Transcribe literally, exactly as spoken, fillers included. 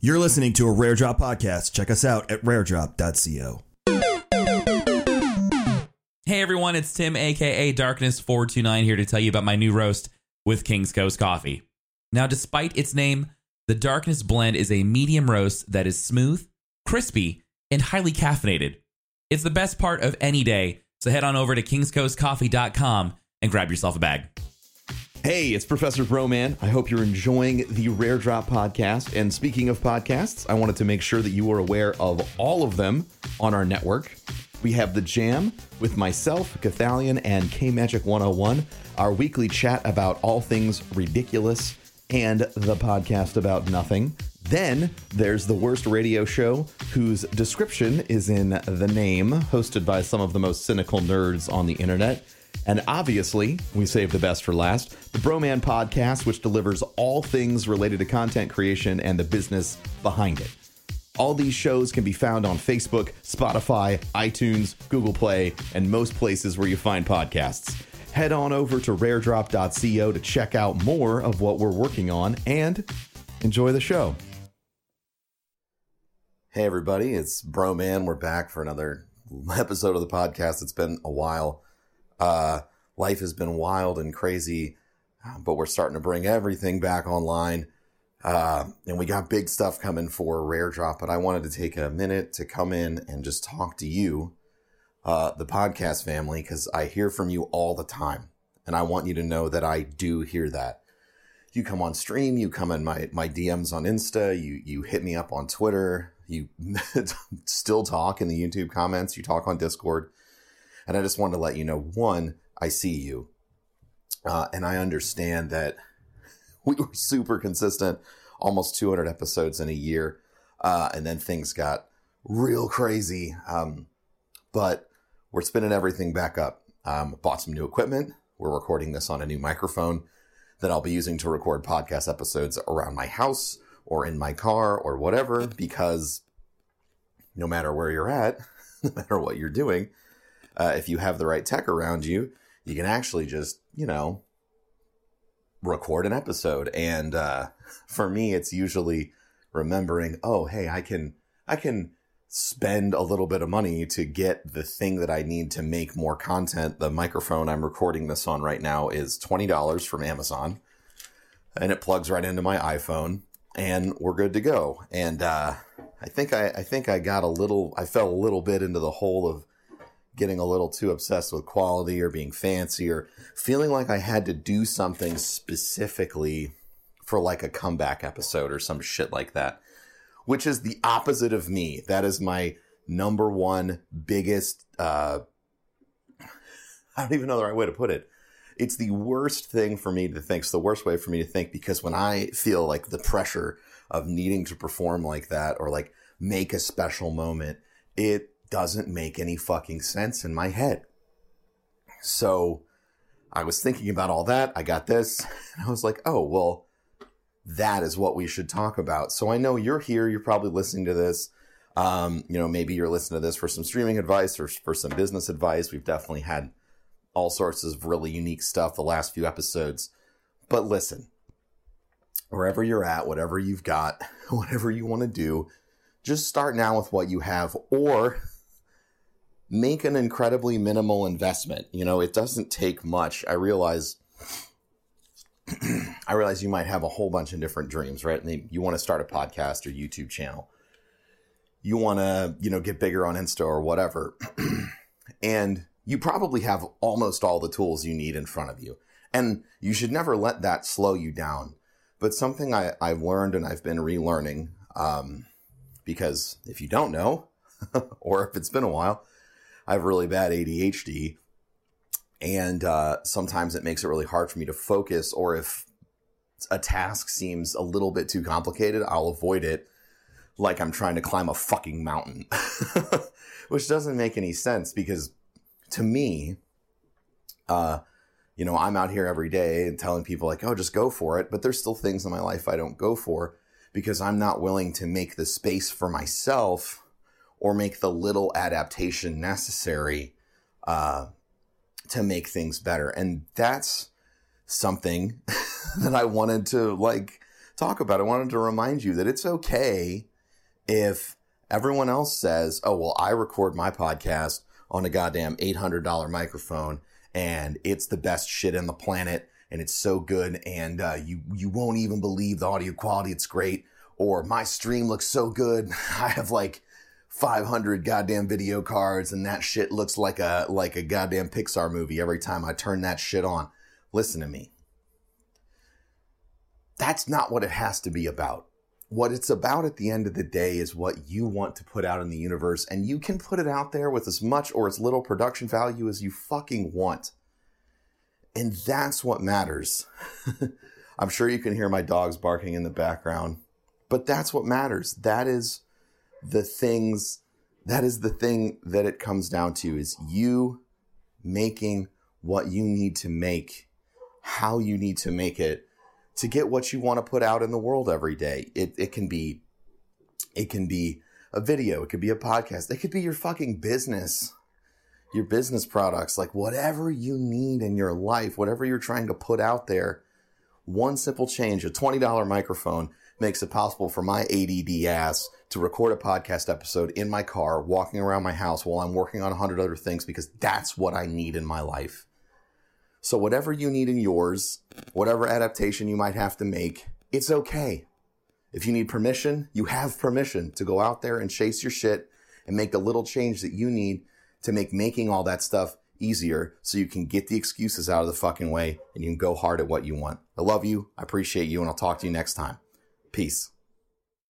You're listening to a Rare Drop podcast. Check us out at rare drop dot co. Hey everyone, it's Tim, aka Darkness four twenty-nine, here to tell you about my new roast with Kings Coast Coffee. Now, despite its name, the Darkness Blend is a medium roast that is smooth, crispy, and highly caffeinated. It's the best part of any day, so head on over to kings coast coffee dot com and grab yourself a bag. Hey, it's Professor Broman. I hope you're enjoying the Rare Drop podcast. And speaking of podcasts, I wanted to make sure that you were aware of all of them on our network. We have The Jam with myself, Cathalion, and K Magic one oh one, our weekly chat about all things ridiculous, and the podcast about nothing. Then there's The Worst Radio Show, whose description is in the name, hosted by some of the most cynical nerds on the internet. And obviously, we save the best for last, the Broman Podcast, which delivers all things related to content creation and the business behind it. All these shows can be found on Facebook, Spotify, iTunes, Google Play, and most places where you find podcasts. Head on over to rare drop dot co to check out more of what we're working on and enjoy the show. Hey everybody, it's Broman. We're back for another episode of the podcast. It's been a while. Uh, life has been wild and crazy, but we're starting to bring everything back online. Uh, and we got big stuff coming for Rare Drop, but I wanted to take a minute to come in and just talk to you, uh, the podcast family, because I hear from you all the time. And I want you to know that I do hear that. You come on stream, you come in my, my D Ms on Insta, you, you hit me up on Twitter, you still talk in the YouTube comments, you talk on Discord. And I just wanted to let you know, one, I see you. Uh, and I understand that we were super consistent, almost two hundred episodes in a year. Uh, and then things got real crazy. Um, but we're spinning everything back up. Um, bought some new equipment. We're recording this on a new microphone that I'll be using to record podcast episodes around my house or in my car or whatever, because no matter where you're at, no matter what you're doing, Uh, if you have the right tech around you, you can actually just, you know, record an episode. And uh, for me, it's usually remembering, oh, hey, I can I can spend a little bit of money to get the thing that I need to make more content. The microphone I'm recording this on right now is twenty dollars from Amazon, and it plugs right into my iPhone, and we're good to go. And uh, I think I, I think I got a little, I fell a little bit into the hole of getting a little too obsessed with quality or being fancy or feeling like I had to do something specifically for like a comeback episode or some shit like that, which is the opposite of me. That is my number one biggest, uh, I don't even know the right way to put it. It's the worst thing for me to think. It's the worst way for me to think, because when I feel like the pressure of needing to perform like that or like make a special moment, it doesn't make any fucking sense in my head. So I was thinking about all that. I got this and I was like, oh, well, that is what we should talk about. So I know you're here. You're probably listening to this. Um, you know, maybe you're listening to this for some streaming advice or for some business advice. We've definitely had all sorts of really unique stuff the last few episodes, but listen, wherever you're at, whatever you've got, whatever you want to do, just start now with what you have, or make an incredibly minimal investment. You know, it doesn't take much. I realize, I realize you might have a whole bunch of different dreams, right? And you want to start a podcast or YouTube channel. You want to, you know, get bigger on Insta or whatever. And you probably have almost all the tools you need in front of you. And you should never let that slow you down. But something I, I've learned and I've been relearning, um, because if you don't know, or if it's been a while, I have really bad A D H D, and uh, sometimes it makes it really hard for me to focus, or if a task seems a little bit too complicated, I'll avoid it like I'm trying to climb a fucking mountain, which doesn't make any sense, because to me, uh, you know, I'm out here every day and telling people like, oh, just go for it, but there's still things in my life I don't go for, because I'm not willing to make the space for myself or make the little adaptation necessary uh, to make things better. And that's something that I wanted to like talk about, I wanted to remind you that it's okay if everyone else says, oh, well, I record my podcast on a goddamn eight hundred dollar microphone and it's the best shit on the planet and it's so good and uh, you, you won't even believe the audio quality. It's great. Or my stream looks so good. I have like five hundred goddamn video cards and that shit looks like a, like a goddamn Pixar movie every time I turn that shit on. Listen to me. That's not what it has to be about. What it's about at the end of the day is what you want to put out in the universe, and you can put it out there with as much or as little production value as you fucking want. And that's what matters. I'm sure you can hear my dogs barking in the background, but that's what matters. That is the things, that is the thing that it comes down to, is you making what you need to make, how you need to make it, to get what you want to put out in the world every day. It it can be, it can be a video, it could be a podcast, it could be your fucking business, your business products, like whatever you need in your life, whatever you're trying to put out there. One simple change, a twenty dollar microphone makes it possible for my A D D ass to record a podcast episode in my car, walking around my house while I'm working on a hundred other things, because that's what I need in my life. So whatever you need in yours, whatever adaptation you might have to make, it's okay. If you need permission, you have permission to go out there and chase your shit and make the little change that you need to make making all that stuff easier, so you can get the excuses out of the fucking way and you can go hard at what you want. I love you. I appreciate you, and I'll talk to you next time. Peace.